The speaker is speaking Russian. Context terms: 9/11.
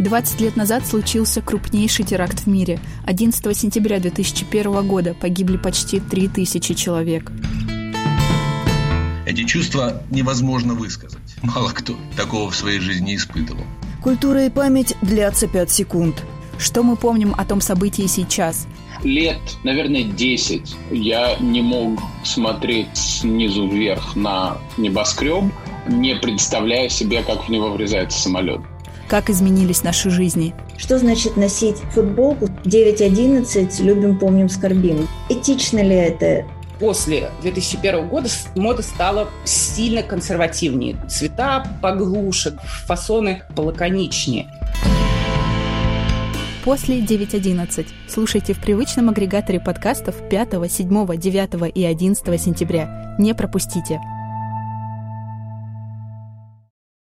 20 лет назад случился крупнейший теракт в мире. 11 сентября 2001 года погибли почти 3000 человек. Эти чувства невозможно высказать. Мало кто такого в своей жизни испытывал. Культура и память длятся 5 секунд. Что мы помним о том событии сейчас? Лет, наверное, 10 я не мог смотреть снизу вверх на небоскреб, не представляя себе, как в него врезается самолет. Как изменились наши жизни? Что значит носить футболку 9/11 «Любим, помним, скорбим»? Этично ли это? После 2001 года мода стала сильно консервативнее. Цвета поглуше, фасоны полаконичнее. После 9/11. Слушайте в привычном агрегаторе подкастов 5, 7, 9 и 11 сентября. Не пропустите!